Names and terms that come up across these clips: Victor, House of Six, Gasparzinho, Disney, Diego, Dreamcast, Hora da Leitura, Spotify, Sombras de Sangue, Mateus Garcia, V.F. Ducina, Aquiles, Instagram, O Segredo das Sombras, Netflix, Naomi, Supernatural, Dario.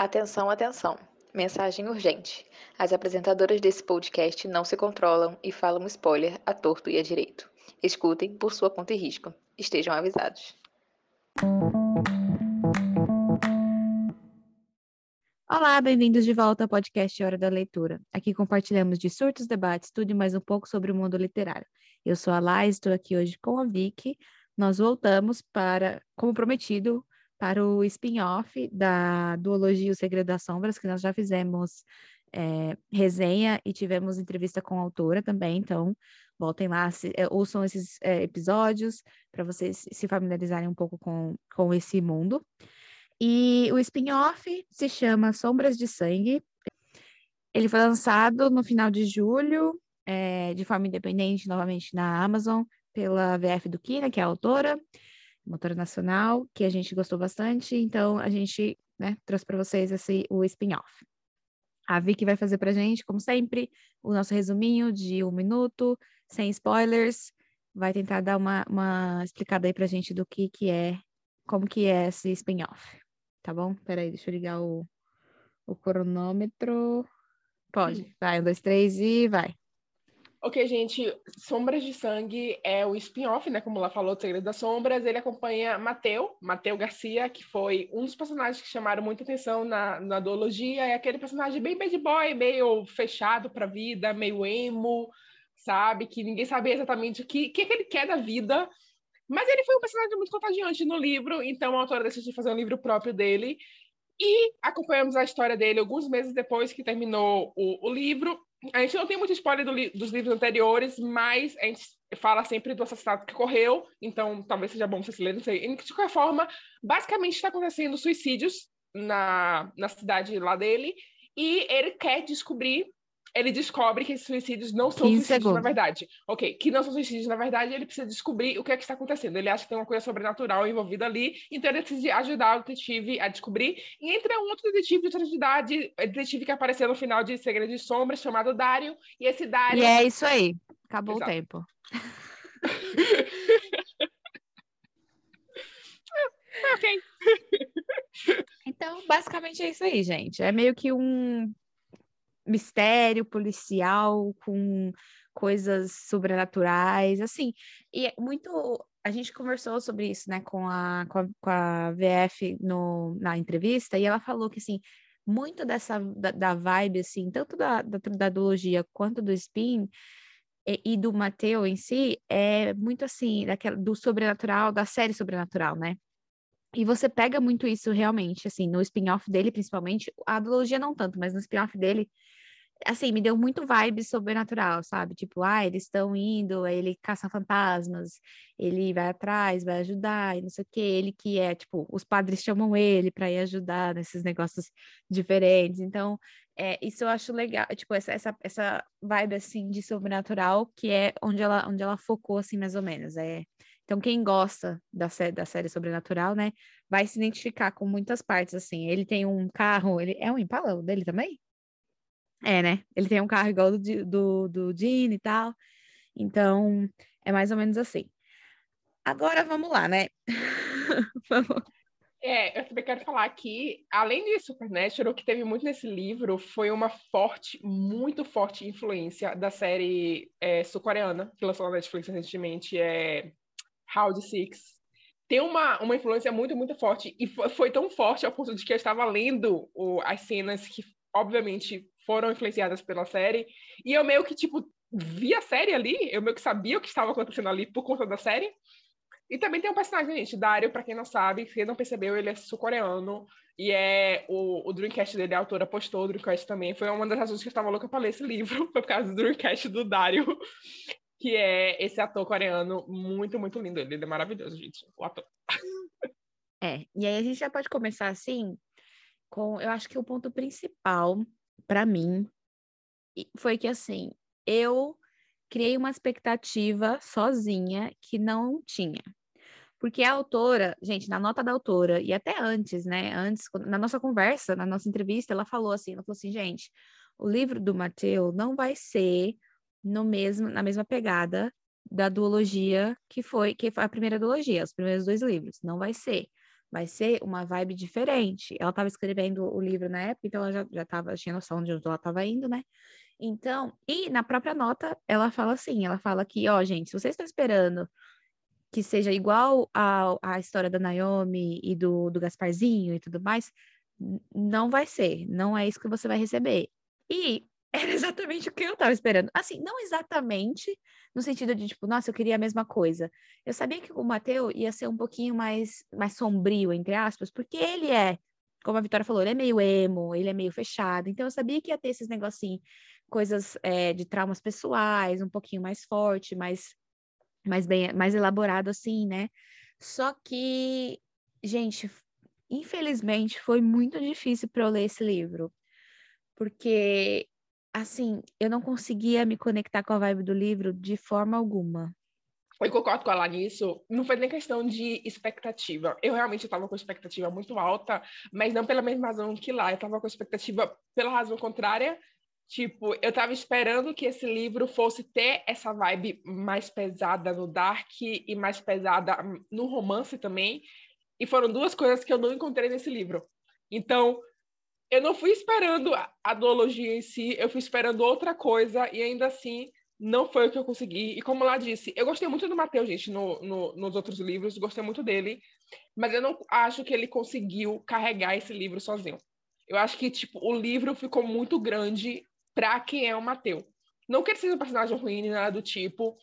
Atenção, atenção. Mensagem urgente. As apresentadoras desse podcast não se controlam e falam spoiler a torto e a direito. Escutem por sua conta e risco. Estejam avisados. Olá, bem-vindos de volta ao podcast Hora da Leitura. Aqui compartilhamos de surtos, debates, tudo e mais um pouco sobre o mundo literário. Eu sou a Lai, estou aqui hoje com a Vicky. Nós voltamos para, como prometido, para o spin-off da duologia O Segredo das Sombras, que nós já fizemos resenha e tivemos entrevista com a autora também, então voltem lá, ouçam esses episódios para vocês se familiarizarem um pouco com esse mundo. E o spin-off se chama Sombras de Sangue, ele foi lançado no final de julho, de forma independente, novamente na Amazon, pela V.F. Ducina, que é a autora, motor nacional, que a gente gostou bastante, então a gente trouxe para vocês o spin-off. A Vicky vai fazer para a gente, como sempre, o nosso resuminho de 1 minuto, sem spoilers, vai tentar dar uma explicada aí para a gente do que é, como que é esse spin-off, tá bom? Peraí, deixa eu ligar o cronômetro. Pode, vai, 1, 2, 3 e vai. Ok, gente, Sombras de Sangue é o spin-off, né, como ela falou, do Segredo das Sombras. Ele acompanha Mateus Garcia, que foi um dos personagens que chamaram muita atenção na duologia. É aquele personagem bem bad boy, meio fechado pra vida, meio emo, sabe? Que ninguém sabia exatamente o que ele quer da vida. Mas ele foi um personagem muito contagiante no livro, então a autora decidiu fazer um livro próprio dele. E acompanhamos a história dele alguns meses depois que terminou o livro. A gente não tem muito spoiler dos livros anteriores, mas a gente fala sempre do assassinato que ocorreu, então talvez seja bom vocês lerem, não sei. De qualquer forma, basicamente está acontecendo suicídios na cidade lá dele, e ele quer descobrir, ele descobre que esses suicídios não são suicídios na verdade. Ok, que não são suicídios na verdade, ele precisa descobrir o que é que está acontecendo. Ele acha que tem uma coisa sobrenatural envolvida ali, então ele decide ajudar o detetive a descobrir. E entra um outro detetive de outra cidade, detetive que apareceu no final de Segredo de Sombras, chamado Dario, e esse Dario... E é isso aí, acabou. Exato. O tempo. Ok. Então, basicamente é isso aí, gente. É meio que um... mistério policial com coisas sobrenaturais, assim, e é muito, a gente conversou sobre isso, né, com a VF na entrevista, e ela falou que, assim, muito dessa, da vibe, assim, tanto da duologia quanto do spin e do Mateus em si, é muito, assim, do sobrenatural, da série sobrenatural, né? E você pega muito isso realmente, assim, no spin-off dele, principalmente, a duologia não tanto, mas no spin-off dele, assim, me deu muito vibe sobrenatural, sabe? Tipo, eles estão indo, ele caça fantasmas, ele vai atrás, vai ajudar, e não sei o quê, ele que é, tipo, os padres chamam ele para ir ajudar nesses negócios diferentes. Então, isso eu acho legal, tipo, essa vibe, assim, de sobrenatural, que é onde ela focou, assim, mais ou menos, Então, quem gosta da série Sobrenatural, né, vai se identificar com muitas partes, assim. Ele tem um carro, ele é um Impala dele também? É, né? Ele tem um carro igual do Gene e tal. Então, é mais ou menos assim. Agora, vamos lá, né? Vamos. Eu também quero falar que, além de Supernatural, o que teve muito nesse livro foi uma forte, muito forte influência da série sul-coreana, que lançou na Netflix recentemente, House of Six. Tem uma influência muito, muito forte, e foi tão forte ao ponto de que eu estava lendo as cenas que, obviamente, foram influenciadas pela série, e eu meio que, tipo, vi a série ali, eu meio que sabia o que estava acontecendo ali por conta da série. E também tem um personagem, gente, Dario, para quem não sabe, quem não percebeu, ele é sul-coreano, e o Dreamcast dele, a autora postou o Dreamcast também, foi uma das razões que eu estava louca para ler esse livro, foi por causa do Dreamcast do Dario, que é esse ator coreano muito, muito lindo. Ele é maravilhoso, gente, o ator. E aí a gente já pode começar, assim, com... Eu acho que o ponto principal, pra mim, foi que, assim, eu criei uma expectativa sozinha que não tinha. Porque a autora, gente, na nota da autora, e até antes, né? Antes, na nossa conversa, na nossa entrevista, ela falou assim, gente, o livro do Mateus não vai ser... na mesma pegada da duologia que foi a primeira duologia, os primeiros 2 livros, não vai ser. vai ser uma vibe diferente. Ela estava escrevendo o livro na época, então ela já tinha noção de onde ela estava indo, né? Então, e na própria nota, ela fala assim, ela fala que, ó, gente, se vocês estão esperando que seja igual à história da Naomi e do Gasparzinho e tudo mais, não vai ser, não é isso que você vai receber. E era exatamente o que eu estava esperando. Assim, não exatamente no sentido de, tipo, nossa, eu queria a mesma coisa. Eu sabia que o Mateus ia ser um pouquinho mais sombrio, entre aspas, porque ele é, como a Vitória falou, ele é meio emo, ele é meio fechado. Então, eu sabia que ia ter esses negocinhos, coisas de traumas pessoais, um pouquinho mais forte, mais elaborado, assim, né? Só que, gente, infelizmente, foi muito difícil para eu ler esse livro. Porque, assim, eu não conseguia me conectar com a vibe do livro de forma alguma. Eu concordo com ela nisso. Não foi nem questão de expectativa. Eu realmente estava com expectativa muito alta, mas não pela mesma razão que lá. Eu estava com expectativa pela razão contrária. Tipo, eu estava esperando que esse livro fosse ter essa vibe mais pesada no dark e mais pesada no romance também. E foram duas coisas que eu não encontrei nesse livro. Então, eu não fui esperando a duologia em si, eu fui esperando outra coisa e ainda assim não foi o que eu consegui. E como lá disse, eu gostei muito do Mateus, gente, nos outros livros, gostei muito dele, mas eu não acho que ele conseguiu carregar esse livro sozinho. Eu acho que tipo, o livro ficou muito grande para quem é o Mateus. Não que ele seja um personagem ruim nem nada do tipo,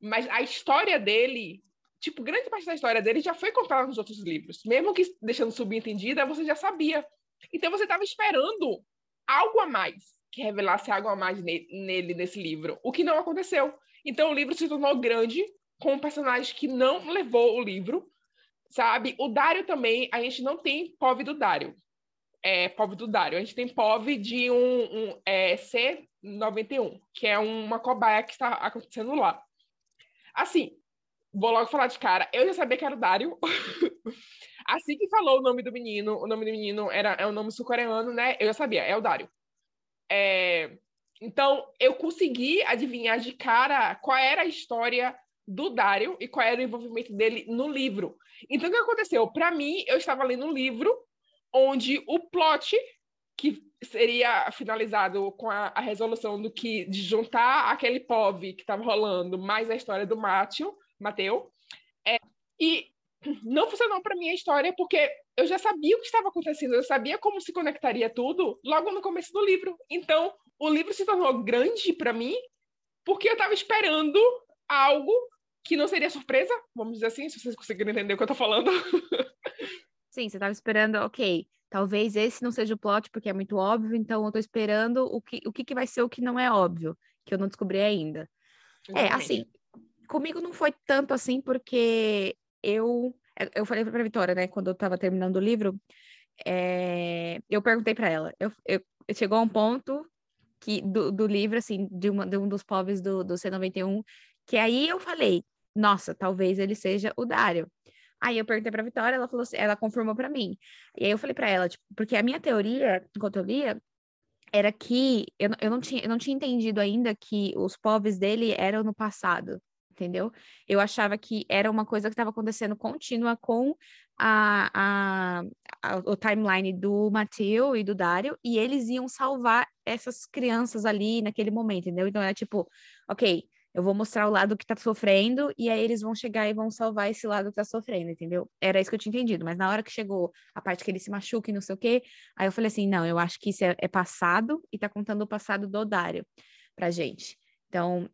mas a história dele... Tipo, grande parte da história dele já foi contada nos outros livros. Mesmo que deixando subentendida, você já sabia. Então, você estava esperando algo a mais, que revelasse algo a mais nele, nesse livro. O que não aconteceu. Então, o livro se tornou grande, com um personagem que não levou o livro, sabe? O Dario também, a gente não tem POV do Dario. A gente tem POV de um C91, que é uma cobaia que está acontecendo lá. Assim... Vou logo falar de cara. Eu já sabia que era o Dario. Assim que falou o nome do menino, é um nome sul-coreano, né? Eu já sabia, é o Dario. Então, eu consegui adivinhar de cara qual era a história do Dario e qual era o envolvimento dele no livro. Então, o que aconteceu? Para mim, eu estava lendo um livro onde o plot, que seria finalizado com a resolução do que de juntar aquele POV que estava rolando mais a história do Mateus, e não funcionou para mim a história, porque eu já sabia o que estava acontecendo, eu sabia como se conectaria tudo logo no começo do livro. Então, o livro se tornou grande para mim, porque eu estava esperando algo que não seria surpresa, vamos dizer assim, se vocês conseguirem entender o que eu estou falando. Sim, você estava esperando, ok, talvez esse não seja o plot, porque é muito óbvio, então eu estou esperando o que vai ser o que não é óbvio, que eu não descobri ainda. Exatamente. Assim... Comigo não foi tanto assim, porque eu falei pra Vitória, né? Quando eu tava terminando o livro, eu perguntei pra ela. Chegou a um ponto que, do livro, assim, de um dos povos do C91, que aí eu falei, nossa, talvez ele seja o Dario. Aí eu perguntei pra Vitória, ela falou assim, ela confirmou pra mim. E aí eu falei pra ela, tipo, porque a minha teoria, enquanto eu lia, era que eu não tinha entendido ainda que os povos dele eram no passado. Entendeu? Eu achava que era uma coisa que estava acontecendo contínua com o timeline do Mateus e do Dario, e eles iam salvar essas crianças ali naquele momento, entendeu? Então era tipo, ok, eu vou mostrar o lado que tá sofrendo, e aí eles vão chegar e vão salvar esse lado que tá sofrendo, entendeu? Era isso que eu tinha entendido, mas na hora que chegou a parte que ele se machuca e não sei o quê, aí eu falei assim, não, eu acho que isso é passado, e tá contando o passado do Dario pra gente. Então...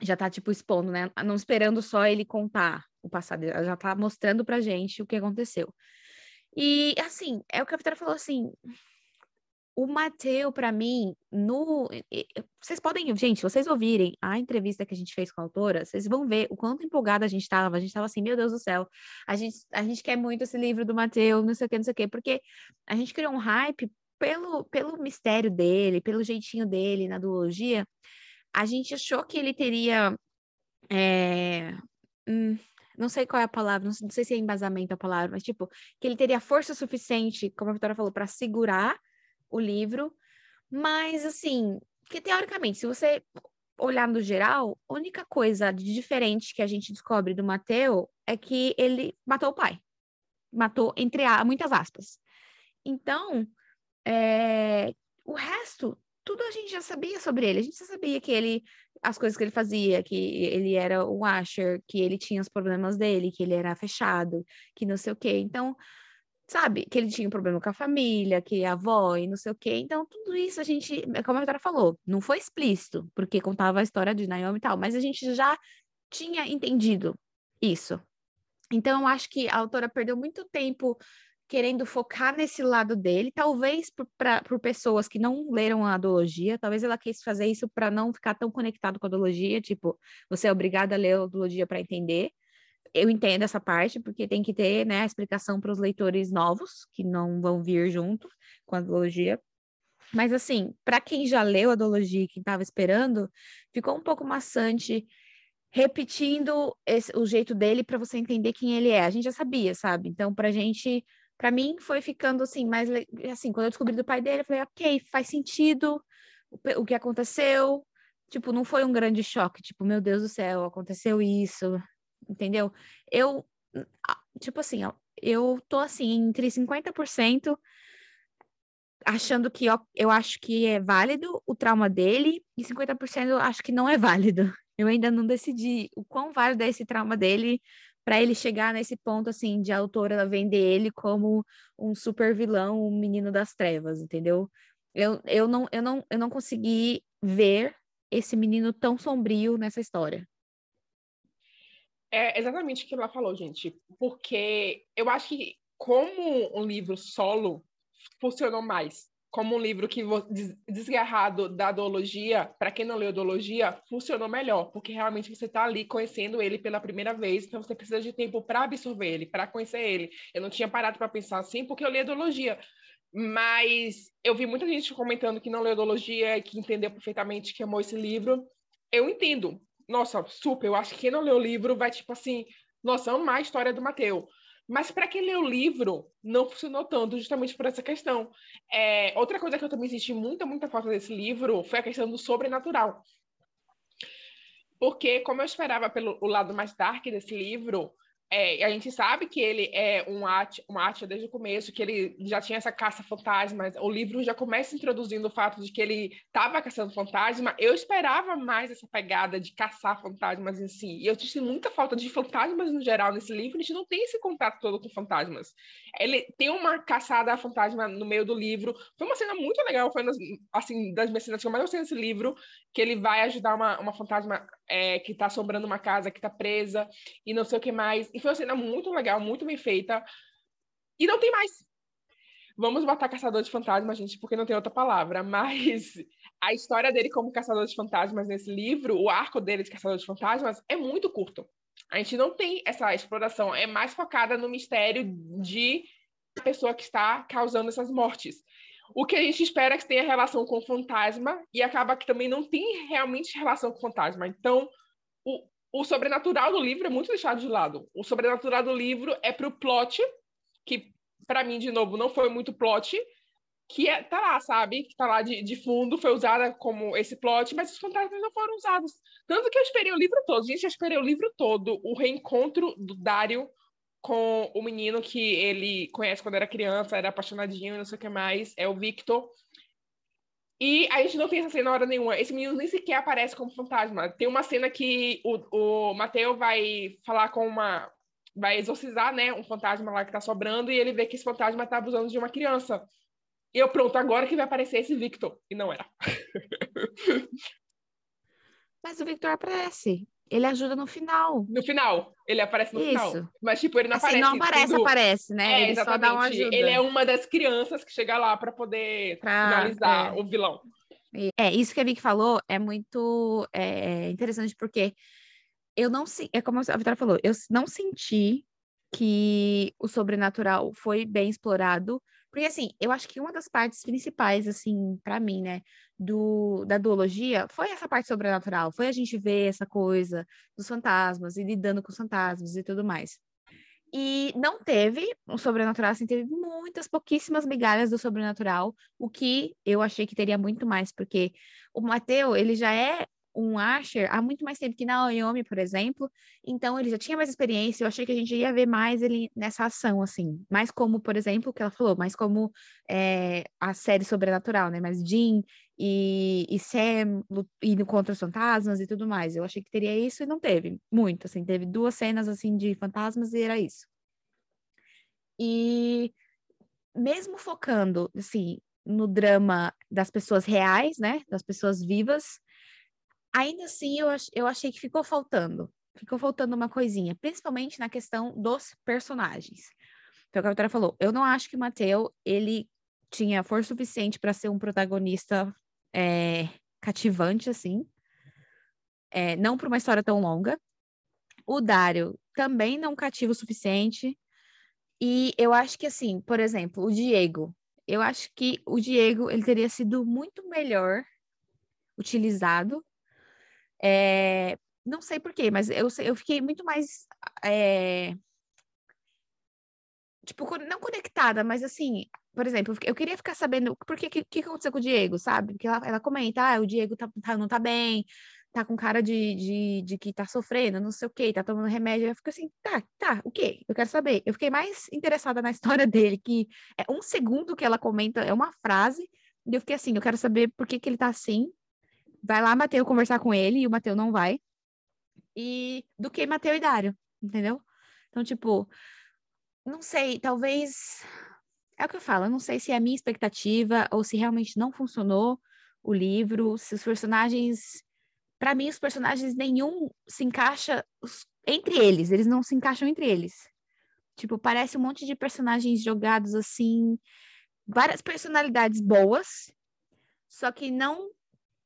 já tá, tipo, expondo, né? Não esperando só ele contar o passado. Ela já tá mostrando pra gente o que aconteceu. E, assim, é o que a Vitória falou, assim... O Mateus, pra mim, no... Vocês podem... Gente, vocês ouvirem a entrevista que a gente fez com a autora, vocês vão ver o quanto empolgada a gente tava. A gente tava assim, meu Deus do céu, a gente quer muito esse livro do Mateus, não sei o quê, não sei o quê. Porque a gente criou um hype pelo mistério dele, pelo jeitinho dele na duologia. A gente achou que ele teria, não sei qual é a palavra, não sei se é embasamento a palavra, mas tipo, que ele teria força suficiente, como a Vitória falou, para segurar o livro, mas assim, que teoricamente, se você olhar no geral, a única coisa de diferente que a gente descobre do Mateus é que ele matou o pai. matou entre muitas aspas. Então, o resto, tudo a gente já sabia sobre ele. A gente já sabia que ele, as coisas que ele fazia, que ele era o Asher, que ele tinha os problemas dele, que ele era fechado, que não sei o quê. Então, sabe, que ele tinha um problema com a família, que a avó e não sei o quê. Então, tudo isso a gente, como a Vitória falou, não foi explícito, porque contava a história de Naomi e tal, mas a gente já tinha entendido isso. Então, eu acho que a autora perdeu muito tempo querendo focar nesse lado dele, talvez por pessoas que não leram a odologia, talvez ela quis fazer isso para não ficar tão conectado com a odologia, tipo, você é obrigado a ler a odologia para entender. Eu entendo essa parte, porque tem que ter, né, a explicação para os leitores novos, que não vão vir junto com a odologia. Mas, assim, para quem já leu a odologia e quem estava esperando, ficou um pouco maçante repetindo o jeito dele para você entender quem ele é. A gente já sabia, sabe? Então, para mim, foi ficando assim, mas assim, quando eu descobri do pai dele, eu falei, ok, faz sentido o que aconteceu. Tipo, não foi um grande choque, tipo, meu Deus do céu, aconteceu isso, entendeu? Eu, tipo assim, eu tô assim, entre 50% achando que eu acho que é válido o trauma dele e 50% eu acho que não é válido. Eu ainda não decidi o quão válido é esse trauma dele, para ele chegar nesse ponto, assim, de a autora vender ele como um super vilão, um menino das trevas, entendeu? Eu não consegui ver esse menino tão sombrio nessa história. É exatamente o que ela falou, gente. Porque eu acho que, como um livro solo, funcionou mais. Como um livro que, desgarrado da odologia, para quem não leu odologia, funcionou melhor, porque realmente você está ali conhecendo ele pela primeira vez, então você precisa de tempo para absorver ele, para conhecer ele. Eu não tinha parado para pensar assim, porque eu li odologia, mas eu vi muita gente comentando que não leu odologia, que entendeu perfeitamente, que amou esse livro. Eu entendo. Nossa, super, eu acho que quem não leu o livro vai, tipo assim, nossa, amar a história do Mateus. Mas para quem lê o livro, não funcionou tanto, justamente por essa questão. Outra coisa que eu também senti muita falta desse livro foi a questão do sobrenatural. Porque, como eu esperava pelo o lado mais dark desse livro, a gente sabe que ele é um acha desde o começo, que ele já tinha essa caça a fantasmas. O livro já começa introduzindo o fato de que ele estava caçando fantasma. Eu esperava mais essa pegada de caçar fantasmas em si. E eu senti muita falta de fantasmas no geral nesse livro. A gente não tem esse contato todo com fantasmas. Ele tem uma caçada a fantasma no meio do livro. Foi uma cena muito legal, foi assim, das minhas cenas que eu mais gostei nesse livro, que ele vai ajudar uma fantasma que está assombrando uma casa, que está presa, e não sei o que mais. E foi uma cena muito legal, muito bem feita. E não tem mais. Vamos botar caçador de fantasmas, gente, porque não tem outra palavra. Mas a história dele como caçador de fantasmas nesse livro, o arco dele de caçador de fantasmas, é muito curto. A gente não tem essa exploração. É mais focada no mistério de a pessoa que está causando essas mortes. O que a gente espera é que tenha relação com o fantasma e acaba que também não tem realmente relação com o fantasma. Então, o sobrenatural do livro é muito deixado de lado. O sobrenatural do livro é pro plot, que para mim, de novo, não foi muito plot, que tá lá, sabe? Que tá lá de fundo, foi usada como esse plot, mas os fantasmas não foram usados. Tanto que eu esperei o livro todo. Gente, eu esperei o livro todo. O reencontro do Dario com o menino que ele conhece quando era criança, era apaixonadinho, não sei o que mais, é o Victor. E a gente não tem essa cena na hora nenhuma. Esse menino nem sequer aparece como fantasma. Tem uma cena que o Mateus vai falar com uma... vai exorcizar, né, um fantasma lá que tá sobrando, e ele vê que esse fantasma tá abusando de uma criança. E eu, pronto, agora que vai aparecer esse Victor. E não era. Mas o Victor aparece. Ele ajuda no final. No final. Ele aparece no final. Mas, tipo, ele não assim, aparece. Não aparece, tudo... aparece, né? Ele exatamente. Só dá uma ajuda. Ele é uma das crianças que chega lá para poder finalizar o vilão. Isso que a Vicky falou é muito interessante, porque eu não senti... É como a Vitória falou, eu não senti que o sobrenatural foi bem explorado. Porque, assim, eu acho que uma das partes principais, assim, pra mim, né, da duologia, foi essa parte sobrenatural, foi a gente ver essa coisa dos fantasmas e lidando com os fantasmas e tudo mais. E não teve um sobrenatural, assim, teve pouquíssimas migalhas do sobrenatural, o que eu achei que teria muito mais, porque o Mateus, ele já é um Asher há muito mais tempo que Naomi, por exemplo. Então, ele já tinha mais experiência. Eu achei que a gente ia ver mais ele nessa ação, assim. Mais como, por exemplo, o que ela falou, mais como a série Sobrenatural, né? Mas Jean e Sam indo contra os fantasmas e tudo mais. Eu achei que teria isso e não teve muito, assim. Teve duas cenas, assim, de fantasmas e era isso. E mesmo focando, assim, no drama das pessoas reais, né? Das pessoas vivas, ainda assim, eu achei que ficou faltando. Ficou faltando uma coisinha, principalmente na questão dos personagens. Então, o que a Vitória falou, eu não acho que o Mateus, ele tinha força suficiente para ser um protagonista cativante, assim. Não para uma história tão longa. O Dario também não cativa o suficiente. E eu acho que, assim, por exemplo, o Diego. Eu acho que o Diego, ele teria sido muito melhor utilizado. Não sei porquê, mas eu fiquei muito mais não conectada, mas assim, por exemplo, eu queria ficar sabendo o que aconteceu com o Diego, sabe? Porque ela comenta, o Diego não tá bem, tá com cara de que tá sofrendo, não sei o quê, tá tomando remédio. Eu fico assim, tá, o quê? Eu quero saber. Eu fiquei mais interessada na história dele, que é um segundo que ela comenta, é uma frase, e eu fiquei assim, eu quero saber por que que ele tá assim. Vai lá, Mateus, conversar com ele, e o Mateus não vai. E do que Mateus e Dario, entendeu? Então, não sei, talvez... É o que eu falo, eu não sei se é a minha expectativa ou se realmente não funcionou o livro, se os personagens... Para mim, os personagens nenhum se encaixa entre eles, eles não se encaixam entre eles. Parece um monte de personagens jogados assim, várias personalidades boas, só que não...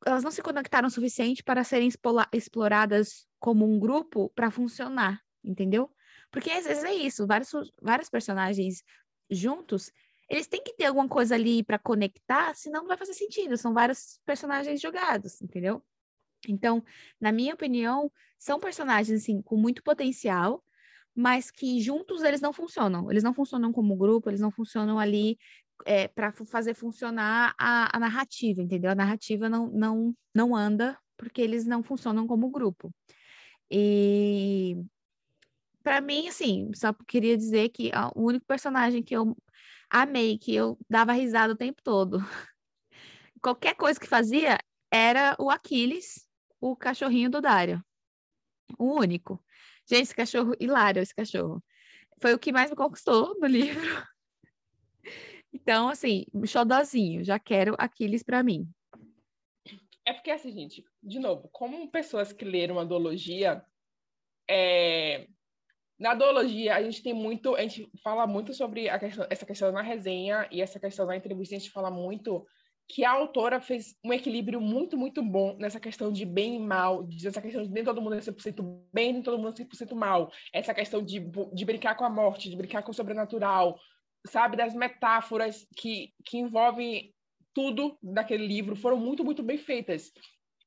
Elas não se conectaram o suficiente para serem exploradas como um grupo para funcionar, entendeu? Porque às vezes é isso, vários personagens juntos, eles têm que ter alguma coisa ali para conectar, senão não vai fazer sentido, são vários personagens jogados, entendeu? Então, na minha opinião, são personagens assim, com muito potencial, mas que juntos eles não funcionam como grupo, eles não funcionam ali... para fazer funcionar a narrativa, entendeu? A narrativa não anda porque eles não funcionam como grupo. E para mim, assim, só queria dizer que o único personagem que eu amei, que eu dava risada o tempo todo, qualquer coisa que fazia, era o Aquiles, o cachorrinho do Dario. O único. Gente, esse cachorro, hilário esse cachorro. Foi o que mais me conquistou no livro. Então, assim, xodózinho, já quero Aquiles pra mim. É porque, assim, gente, de novo, como pessoas que leram a duologia, na duologia a gente fala muito sobre essa questão na resenha e essa questão na entrevista, a gente fala muito que a autora fez um equilíbrio muito, muito bom nessa questão de bem e mal, nessa questão de nem todo mundo é 100% bem, nem todo mundo é 100% mal, essa questão de brincar com a morte, de brincar com o sobrenatural, sabe, das metáforas que envolvem tudo daquele livro, foram muito, muito bem feitas.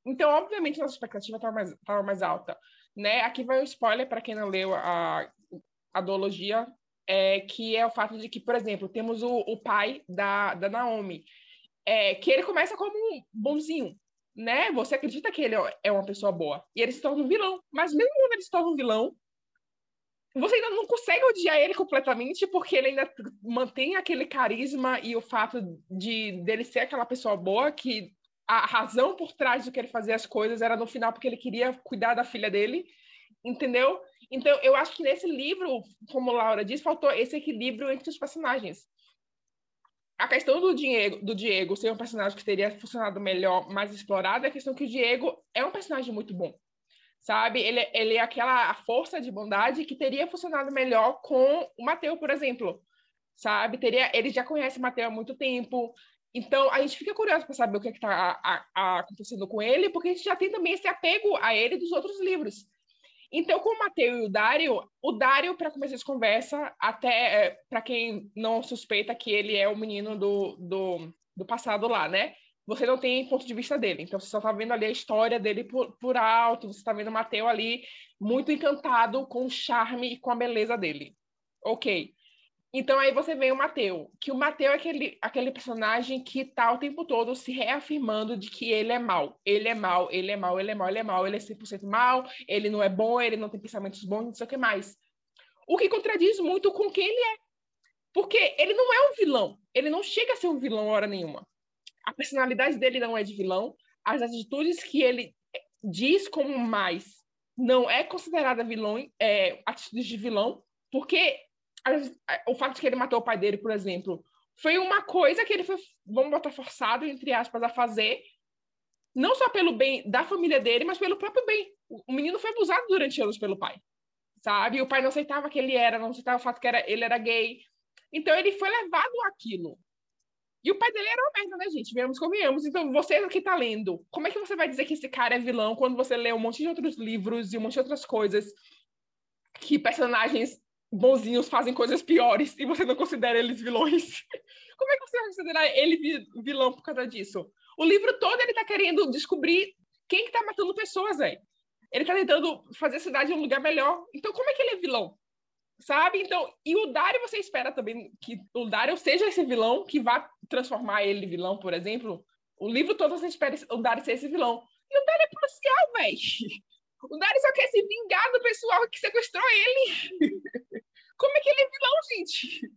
Então, obviamente, nossa expectativa estava mais alta, né? Aqui vai um spoiler para quem não leu a duologia, que é o fato de que, por exemplo, temos o pai da Naomi, que ele começa como um bonzinho, né? Você acredita que ele é uma pessoa boa, e ele se torna um vilão, mas mesmo quando ele se torna um vilão, você ainda não consegue odiar ele completamente, porque ele ainda mantém aquele carisma e o fato dele ser aquela pessoa boa, que a razão por trás do que ele fazia as coisas era no final porque ele queria cuidar da filha dele, entendeu? Então, eu acho que nesse livro, como a Laura disse, faltou esse equilíbrio entre os personagens. A questão do Diego ser um personagem que teria funcionado melhor, mais explorado, é a questão que o Diego é um personagem muito bom. Sabe? Ele é aquela força de bondade que teria funcionado melhor com o Mateus, por exemplo. Sabe? Ele já conhece o Mateus há muito tempo. Então, a gente fica curioso para saber o que está acontecendo com ele, porque a gente já tem também esse apego a ele dos outros livros. Então, com o Mateus e o Dario, para começar essa conversa, até para quem não suspeita que ele é o menino do passado lá, né? Você não tem ponto de vista dele. Então, você só está vendo ali a história dele por alto. Você está vendo o Mateus ali muito encantado com o charme e com a beleza dele. Ok. Então aí você vem o Mateus, que o Mateus é aquele personagem que tá o tempo todo se reafirmando de que ele é mal. Ele é mal, ele é mal, ele é mal, ele é mal, ele é 100% mal, ele não é bom, ele não tem pensamentos bons, não sei o que mais. O que contradiz muito com quem ele é. Porque ele não é um vilão, ele não chega a ser um vilão hora nenhuma. A personalidade dele não é de vilão, as atitudes que ele diz como mais não é considerada vilão, atitudes de vilão, porque... O fato de que ele matou o pai dele, por exemplo, foi uma coisa que ele foi, vamos botar, forçado, entre aspas, a fazer, não só pelo bem da família dele, mas pelo próprio bem. O menino foi abusado durante anos pelo pai, sabe? O pai não aceitava que ele era, não aceitava o fato que ele era gay. Então, ele foi levado àquilo. E o pai dele era uma merda, né, gente? Viemos, comemos. Então, você que tá lendo, como é que você vai dizer que esse cara é vilão quando você lê um monte de outros livros e um monte de outras coisas que personagens bonzinhos fazem coisas piores e você não considera eles vilões? Como é que você vai considerar ele vilão por causa disso? O livro todo ele tá querendo descobrir quem que tá matando pessoas, velho. Ele tá tentando fazer a cidade um lugar melhor. Então, como é que ele é vilão? Sabe? Então, e o Dario, você espera também que o Dario seja esse vilão que vá transformar ele em vilão, por exemplo? O livro todo você espera o Dario ser esse vilão. E o Dario é policial, velho. O Dario só quer se vingar do pessoal que sequestrou ele. Como é que ele é vilão, gente?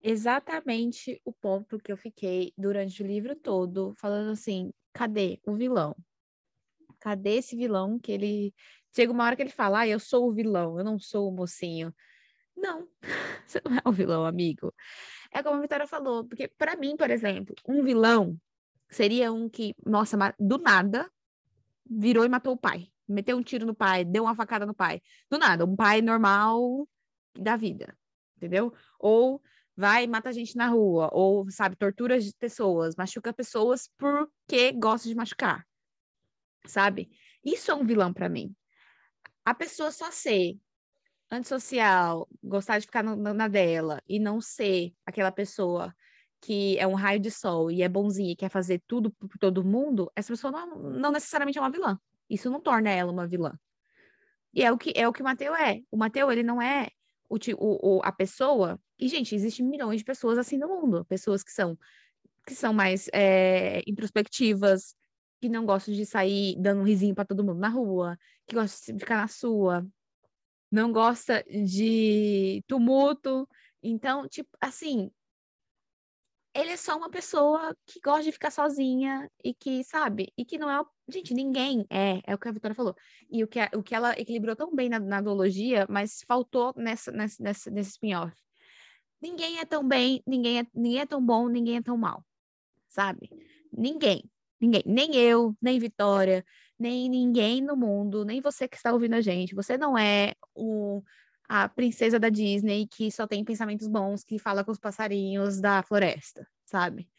Exatamente o ponto que eu fiquei durante o livro todo, falando assim, cadê o vilão? Cadê esse vilão que ele... Chega uma hora que ele fala, eu sou o vilão, eu não sou o mocinho. Não, você não é o vilão, amigo. É como a Vitória falou, porque pra mim, por exemplo, um vilão seria um que, nossa, do nada, virou e matou o pai. Meteu um tiro no pai, deu uma facada no pai. Do nada, um pai normal da vida, entendeu? Ou vai e mata gente na rua, ou, sabe, tortura de pessoas, machuca pessoas porque gosta de machucar, sabe? Isso é um vilão pra mim. A pessoa só ser antissocial, gostar de ficar na dela e não ser aquela pessoa que é um raio de sol e é bonzinha e quer fazer tudo por todo mundo, essa pessoa não necessariamente é uma vilã. Isso não torna ela uma vilã. E é o que o Mateus é. O Mateus, ele não é a pessoa... E, gente, existem milhões de pessoas assim no mundo. Pessoas que são mais introspectivas, que não gostam de sair dando um risinho pra todo mundo na rua, que gostam de ficar na sua, não gosta de tumulto. Então, tipo, assim... Ele é só uma pessoa que gosta de ficar sozinha e que, sabe, e que não é... Gente, ninguém é o que a Vitória falou. E o que ela equilibrou tão bem na duologia, mas faltou nesse spin-off. Ninguém é tão bem, ninguém é tão bom, ninguém é tão mal, sabe? Ninguém. Nem eu, nem Vitória, nem ninguém no mundo, nem você que está ouvindo a gente. Você não é a princesa da Disney que só tem pensamentos bons, que fala com os passarinhos da floresta, sabe?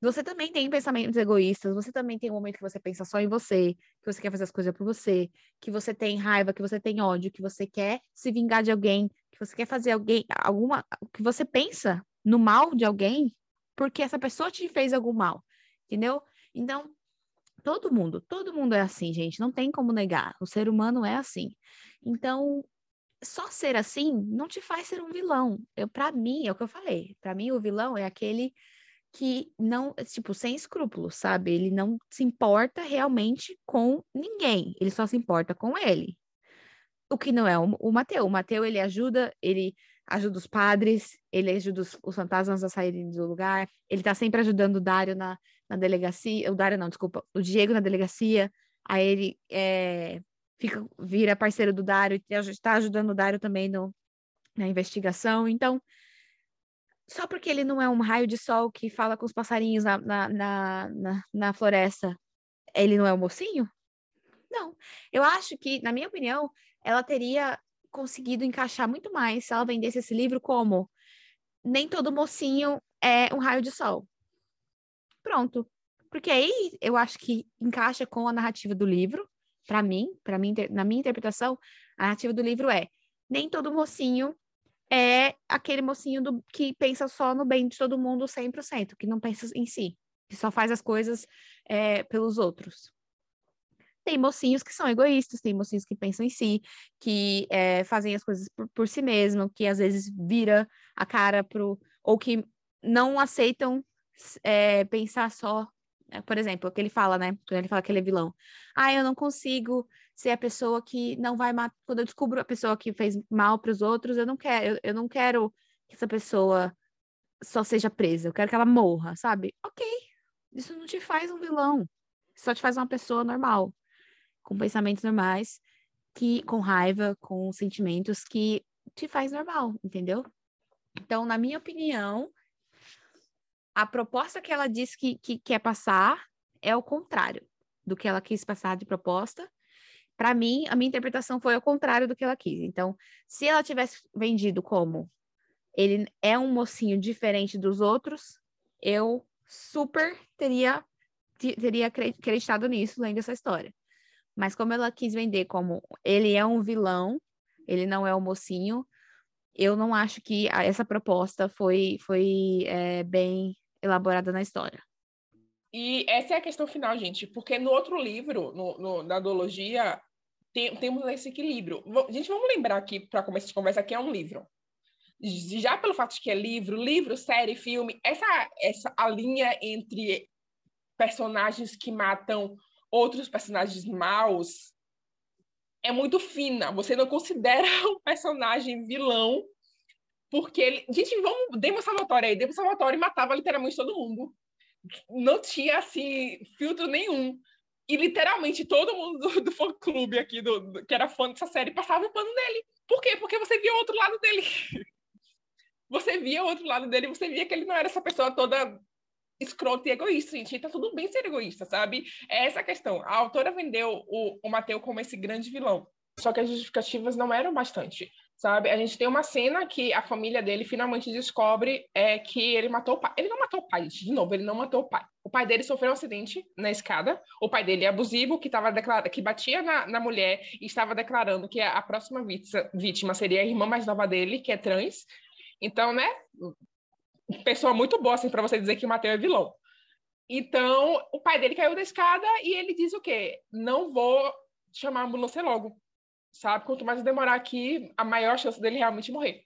Você também tem pensamentos egoístas, você também tem um momento que você pensa só em você, que você quer fazer as coisas por você, que você tem raiva, que você tem ódio, que você quer se vingar de alguém, que você quer fazer que você pensa no mal de alguém porque essa pessoa te fez algum mal, entendeu? Então, todo mundo é assim, gente, não tem como negar, o ser humano é assim. Então, só ser assim não te faz ser um vilão. Pra mim, é o que eu falei. Pra mim, o vilão é aquele que não, tipo, sem escrúpulos, sabe? Ele não se importa realmente com ninguém. Ele só se importa com ele. O que não é o Mateus. O Mateus, ele ajuda os padres, ele ajuda os fantasmas a saírem do lugar. Ele tá sempre ajudando o Dario na delegacia. O Dario não, desculpa. O Diego na delegacia. Aí ele... vira parceiro do Dario, está ajudando o Dario também na investigação. Então, só porque ele não é um raio de sol que fala com os passarinhos na floresta, ele não é um mocinho? Não. Eu acho que, na minha opinião, ela teria conseguido encaixar muito mais se ela vendesse esse livro como nem todo mocinho é um raio de sol. Pronto. Porque aí eu acho que encaixa com a narrativa do livro. Pra mim, na minha interpretação, a narrativa do livro é: nem todo mocinho é aquele mocinho que pensa só no bem de todo mundo 100%, que não pensa em si, que só faz as coisas pelos outros. Tem mocinhos que são egoístas, tem mocinhos que pensam em si, que fazem as coisas por si mesmo, que às vezes vira a cara ou que não aceitam pensar só. Por exemplo, o que ele fala, né? Quando ele fala que ele é vilão. Ah, eu não consigo ser a pessoa que não vai matar. Quando eu descubro a pessoa que fez mal para os outros, eu não quero que essa pessoa só seja presa. Eu quero que ela morra, sabe? Ok, isso não te faz um vilão. Isso só te faz uma pessoa normal, com pensamentos normais, com raiva, com sentimentos que te faz normal, entendeu? Então, na minha opinião, a proposta que ela diz que quer passar é o contrário do que ela quis passar de proposta. Para mim, a minha interpretação foi o contrário do que ela quis. Então, se ela tivesse vendido como ele é um mocinho diferente dos outros, eu super teria acreditado nisso, lendo essa história. Mas como ela quis vender como ele é um vilão, ele não é um mocinho, eu não acho que essa proposta foi bem elaborada na história. E essa é a questão final, gente, porque no outro livro, na duologia, temos esse equilíbrio. Gente, vamos lembrar aqui, para começar de conversa, que é um livro. Já pelo fato de que é livro, série, filme, a linha entre personagens que matam outros personagens maus é muito fina. Você não considera um personagem vilão, porque ele... Gente, vamos... Demos Salvatore aí. Demos Salvatore matava literalmente todo mundo. Não tinha, assim, filtro nenhum. E, literalmente, todo mundo do fã-clube aqui, que era fã dessa série, passava o pano dele. Por quê? Porque você via o outro lado dele. Você via que ele não era essa pessoa toda escroto e egoísta, gente. Tá tudo bem ser egoísta, sabe? É essa a questão. A autora vendeu o Mateus como esse grande vilão. Só que as justificativas não eram bastante, sabe? A gente tem uma cena que a família dele finalmente descobre que ele matou o pai. Ele não matou o pai, gente. De novo, ele não matou o pai. O pai dele sofreu um acidente na escada. O pai dele é abusivo, que batia na mulher e estava declarando que a próxima vítima seria a irmã mais nova dele, que é trans. Então, né... pessoa muito boa, assim, pra você dizer que o Mateus é vilão. Então, o pai dele caiu da escada e ele diz o quê? Não vou chamar a ambulância logo, sabe? Quanto mais eu demorar aqui, a maior chance dele realmente morrer.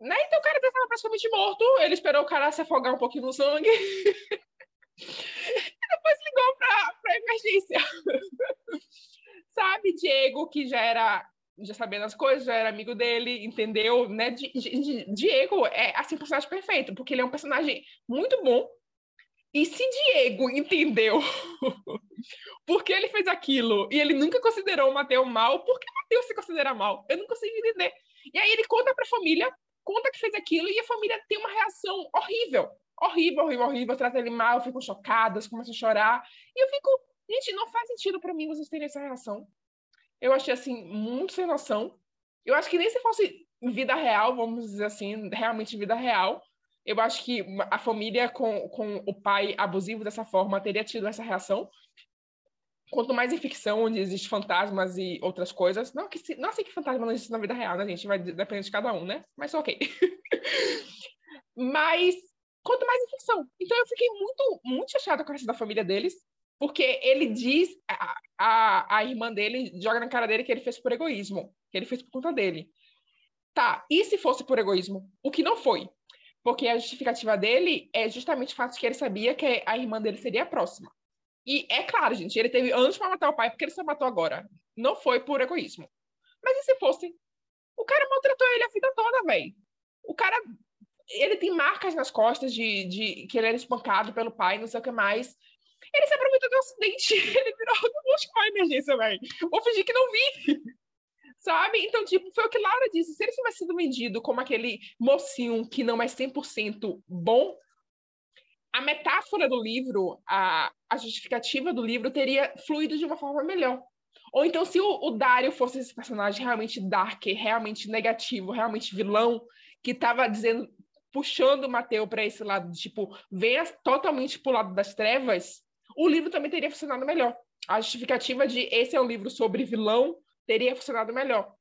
Né? Então, o cara estava praticamente morto, ele esperou o cara se afogar um pouquinho no sangue e depois ligou pra emergência. Sabe, Diego, que já sabendo as coisas, já era amigo dele, entendeu, né? Diego é, assim, um personagem perfeito, porque ele é um personagem muito bom, e se Diego entendeu por que ele fez aquilo, e ele nunca considerou o Mateus mal, por que o Mateus se considera mal? Eu não consigo entender. E aí ele conta pra família, conta que fez aquilo, e a família tem uma reação horrível, trata ele mal, ficam chocadas, começam a chorar, e eu fico, gente, não faz sentido pra mim vocês terem essa reação. Eu achei, assim, muito sem noção. Eu acho que nem se fosse vida real, vamos dizer assim, realmente vida real, eu acho que a família com o pai abusivo dessa forma teria tido essa reação. Quanto mais em ficção, onde existem fantasmas e outras coisas. Não sei que fantasma não existe na vida real, né, gente? Vai depender de cada um, né? Mas ok. Mas quanto mais em ficção. Então eu fiquei muito chateada com a da família deles. Porque ele diz, a irmã dele joga na cara dele que ele fez por egoísmo, que ele fez por conta dele. Tá, e se fosse por egoísmo? O que não foi? Porque a justificativa dele é justamente o fato de que ele sabia que a irmã dele seria a próxima. E é claro, gente, ele teve anos para matar o pai, porque ele só matou agora. Não foi por egoísmo. Mas e se fosse? O cara maltratou ele a vida toda, velho. O cara, ele tem marcas nas costas de que ele era espancado pelo pai, não sei o que mais. Ele se aproveitou do acidente, ele virou do busco a emergência, velho. Vou fingir que não vi, sabe? Então, tipo, foi o que Laura disse. Se ele tivesse sido vendido como aquele mocinho que não é 100% bom, a metáfora do livro, a justificativa do livro teria fluído de uma forma melhor. Ou então, se o Dario fosse esse personagem realmente dark, realmente negativo, realmente vilão, que tava dizendo, puxando o Mateus para esse lado, tipo, venha totalmente pro lado das trevas, o livro também teria funcionado melhor. A justificativa de esse é um livro sobre vilão teria funcionado melhor.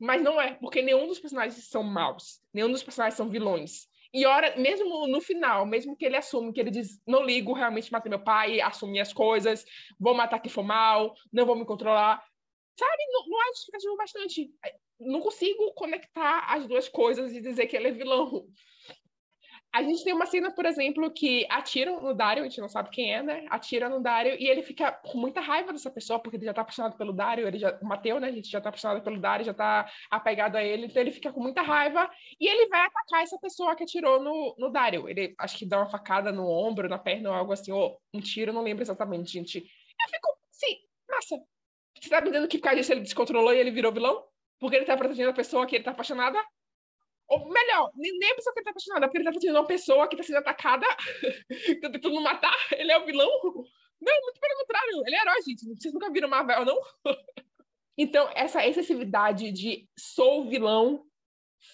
Mas não é, porque nenhum dos personagens são maus, nenhum dos personagens são vilões. E hora, mesmo no final, mesmo que ele assume, que ele diz, não ligo, realmente matei meu pai, assumi as coisas, vou matar quem for mal, não vou me controlar. Sabe, não é justificativo bastante. Não consigo conectar as duas coisas e dizer que ele é vilão. A gente tem uma cena, por exemplo, que atiram no Dario, a gente não sabe quem é, né? Atira no Dario e ele fica com muita raiva dessa pessoa, porque ele já tá apaixonado pelo Dario, ele já mateu, né? A gente já tá apaixonado pelo Dario, já tá apegado a ele, então ele fica com muita raiva e ele vai atacar essa pessoa que atirou no Dario. Ele, acho que dá uma facada no ombro, na perna ou algo assim, ou um tiro, não lembro exatamente, gente. Eu fico assim, nossa, você tá me dizendo que por causa disso ele descontrolou e ele virou vilão? Porque ele tá protegendo a pessoa que ele tá apaixonada? Ou melhor, nem a pessoa que ele tá apaixonada, porque ele tá protegendo uma pessoa que tá sendo atacada, que tá tentando matar, ele é o vilão? Não, muito pelo contrário, ele é herói, gente. Vocês nunca viram Marvel, não? Então, essa excessividade de sou vilão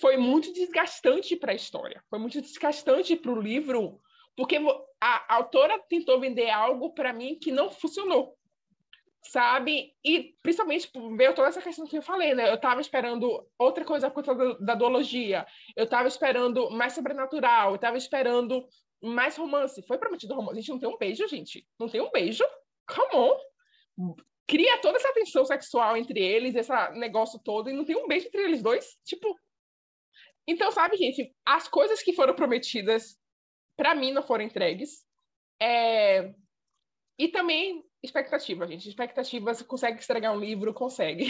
foi muito desgastante para a história, foi muito desgastante para o livro, porque a autora tentou vender algo para mim que não funcionou. Sabe? E principalmente veio toda essa questão que eu falei, né? Eu tava esperando outra coisa por conta da duologia, eu tava esperando mais sobrenatural, eu tava esperando mais romance. Foi prometido romance. A gente não tem um beijo, gente. Não tem um beijo. Come on. Cria toda essa tensão sexual entre eles, esse negócio todo, e não tem um beijo entre eles dois. Tipo... Então, sabe, gente? As coisas que foram prometidas, pra mim, não foram entregues. E também... Expectativa, gente. Expectativas consegue estragar um livro? Consegue.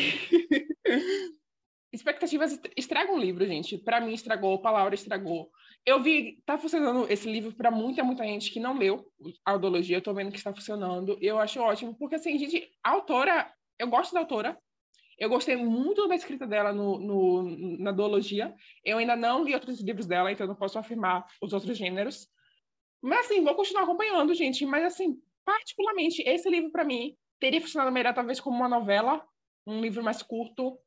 Expectativas estragam um livro, gente. Pra mim estragou, a palavra estragou. Eu vi, tá funcionando esse livro pra muita gente que não leu a audiologia. Eu tô vendo que está funcionando. Eu acho ótimo, porque assim, gente, a autora, eu gosto da autora. Eu gostei muito da escrita dela na duologia. Eu ainda não li outros livros dela, então não posso afirmar os outros gêneros. Mas assim, vou continuar acompanhando, gente. Mas assim, particularmente, esse livro, para mim, teria funcionado melhor, talvez, como uma novela, um livro mais curto,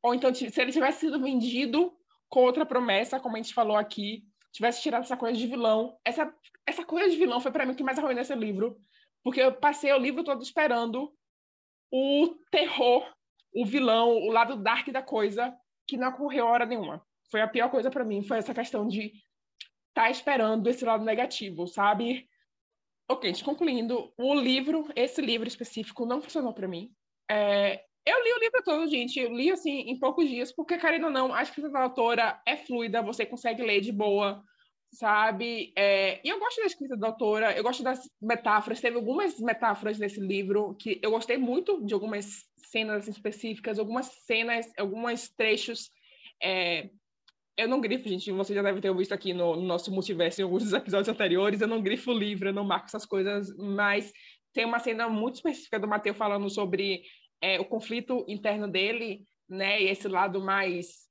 ou então, se ele tivesse sido vendido com outra promessa, como a gente falou aqui, tivesse tirado essa coisa de vilão. Essa coisa de vilão foi, para mim, o que mais arruinou esse livro, porque eu passei o livro todo esperando o terror, o vilão, o lado dark da coisa, que não ocorreu hora nenhuma. Foi a pior coisa para mim, foi essa questão de estar esperando esse lado negativo, sabe? Ok, gente, concluindo, esse livro específico não funcionou para mim. Eu li o livro todo, gente, eu li assim em poucos dias, porque, querendo ou não, a escrita da autora é fluida, você consegue ler de boa, sabe? E eu gosto da escrita da autora, eu gosto das metáforas, teve algumas metáforas nesse livro que eu gostei muito de algumas cenas específicas, alguns trechos... Eu não grifo, gente, vocês já devem ter visto aqui no nosso multiverso em alguns dos episódios anteriores, eu não grifo o livro, eu não marco essas coisas, mas tem uma cena muito específica do Mateus falando sobre o conflito interno dele, né, e esse lado mais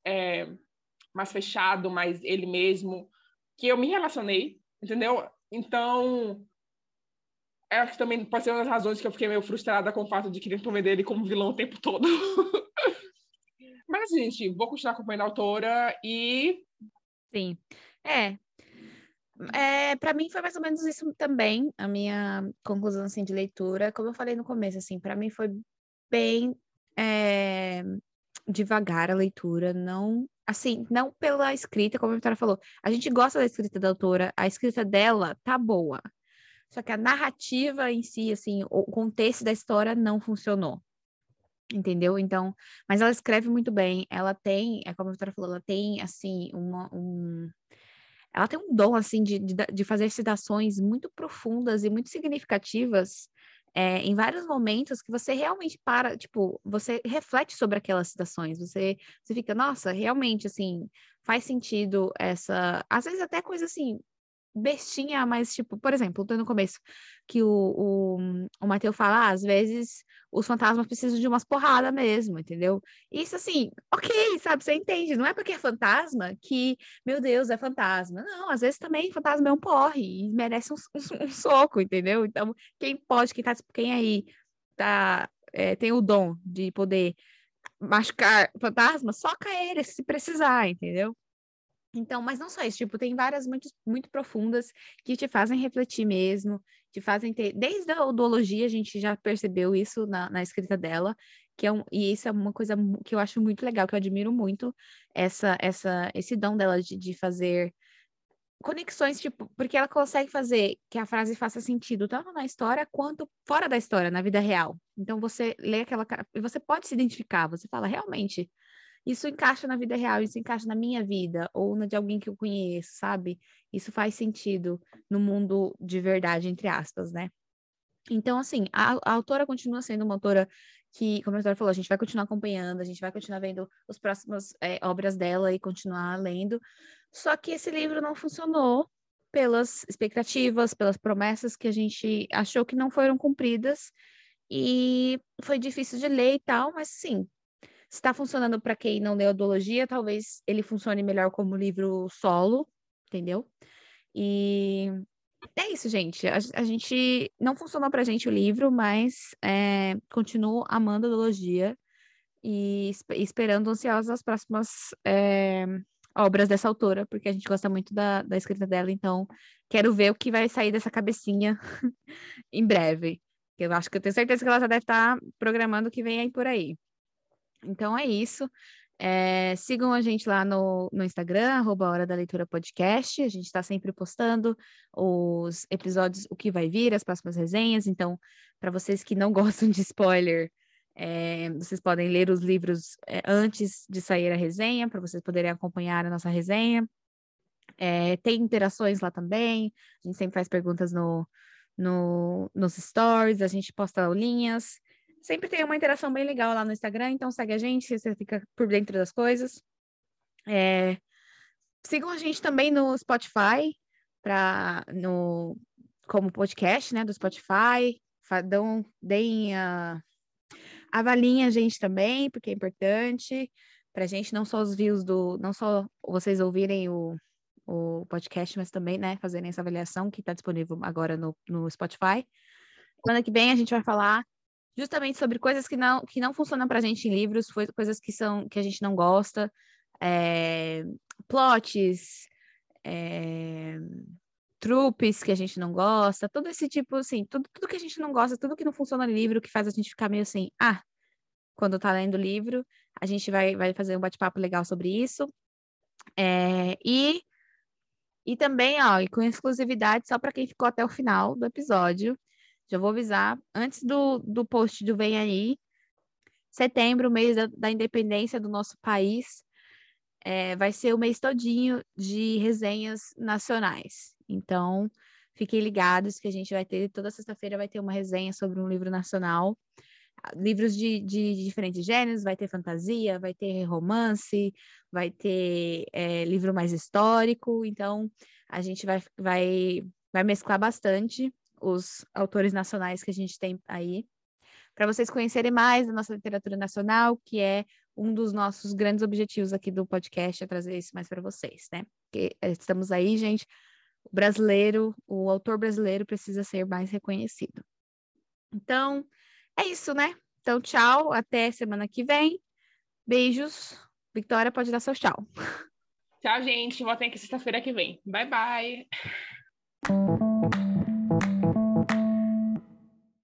fechado, mais ele mesmo, que eu me relacionei, entendeu? Então, acho que também pode ser uma das razões que eu fiquei meio frustrada com o fato de querer vender ele como vilão o tempo todo. Mas, gente, vou continuar acompanhando a autora e... Sim. Pra mim foi mais ou menos isso também, a minha conclusão, assim, de leitura. Como eu falei no começo, assim, pra mim foi bem devagar a leitura, não... Assim, não pela escrita, como a Vitória falou. A gente gosta da escrita da autora, a escrita dela tá boa. Só que a narrativa em si, assim, o contexto da história não funcionou. Entendeu? Então, mas ela escreve muito bem, ela tem, como a Vitória falou, ela tem, assim, ela tem um dom, assim, de fazer citações muito profundas e muito significativas em vários momentos que você realmente para, tipo, você reflete sobre aquelas citações, você fica, nossa, realmente, assim, faz sentido essa, às vezes até coisa, assim, bestinha, mas, tipo, por exemplo, no começo, que o Mateus fala, às vezes os fantasmas precisam de umas porradas mesmo, entendeu? Isso, assim, ok, sabe? Você entende, não é porque é fantasma que, meu Deus, é fantasma. Não, às vezes também fantasma é um porre e merece um soco, entendeu? Então, quem aí tem o dom de poder machucar fantasma, soca ele se precisar, entendeu? Então, mas não só isso, tipo, tem várias muito, muito profundas que te fazem refletir mesmo, te fazem ter... Desde a odologia a gente já percebeu isso na escrita dela, e isso é uma coisa que eu acho muito legal, que eu admiro muito, esse dom dela de fazer conexões, tipo, porque ela consegue fazer que a frase faça sentido tanto na história quanto fora da história, na vida real. Então você lê aquela cara e você pode se identificar, você fala, realmente, isso encaixa na vida real, isso encaixa na minha vida ou na de alguém que eu conheço, sabe? Isso faz sentido no mundo de verdade, entre aspas, né? Então, assim, a autora continua sendo uma autora que, como a autora falou, a gente vai continuar acompanhando, a gente vai continuar vendo as próximas obras dela e continuar lendo. Só que esse livro não funcionou pelas expectativas, pelas promessas que a gente achou que não foram cumpridas. E foi difícil de ler e tal, mas sim, se está funcionando para quem não leu a duologia, talvez ele funcione melhor como livro solo, entendeu? E... é isso, gente. A gente... não funcionou pra gente o livro, mas continuo amando a duologia e esperando ansiosa as próximas obras dessa autora, porque a gente gosta muito da escrita dela, então quero ver o que vai sair dessa cabecinha em breve. Eu acho que eu tenho certeza que ela já deve estar programando o que vem aí por aí. Então é isso. Sigam a gente lá no Instagram, @HoraDaLeitura Podcast. A gente está sempre postando os episódios, o que vai vir, as próximas resenhas. Então, para vocês que não gostam de spoiler, vocês podem ler os livros antes de sair a resenha, para vocês poderem acompanhar a nossa resenha. Tem interações lá também. A gente sempre faz perguntas nos stories, a gente posta aulinhas. Sempre tem uma interação bem legal lá no Instagram, então segue a gente, você fica por dentro das coisas. Sigam a gente também no Spotify, como podcast, né, do Spotify. Deem avaliem a gente também, porque é importante pra gente, não só os views não só vocês ouvirem o podcast, mas também, né, fazerem essa avaliação que está disponível agora no Spotify. Semana que vem a gente vai falar justamente sobre coisas que não funcionam pra gente em livros, coisas que a gente não gosta, plots, tropes que a gente não gosta, todo esse tipo, assim, tudo que a gente não gosta, tudo que não funciona no livro, que faz a gente ficar meio assim, quando tá lendo o livro, a gente vai fazer um bate-papo legal sobre isso. E também, e com exclusividade só pra quem ficou até o final do episódio, já vou avisar, antes do post do Vem Aí, setembro, mês da independência do nosso país, vai ser o mês todinho de resenhas nacionais. Então, fiquem ligados que a gente vai ter, toda sexta-feira vai ter uma resenha sobre um livro nacional, livros de diferentes gêneros, vai ter fantasia, vai ter romance, vai ter livro mais histórico, então a gente vai mesclar bastante os autores nacionais que a gente tem aí, para vocês conhecerem mais da nossa literatura nacional, que é um dos nossos grandes objetivos aqui do podcast, é trazer isso mais para vocês, né? Porque estamos aí, gente, o autor brasileiro precisa ser mais reconhecido. Então, é isso, né? Então, tchau, até semana que vem. Beijos. Victoria, pode dar seu tchau. Tchau, gente. Voltem aqui sexta-feira que vem. Bye, bye.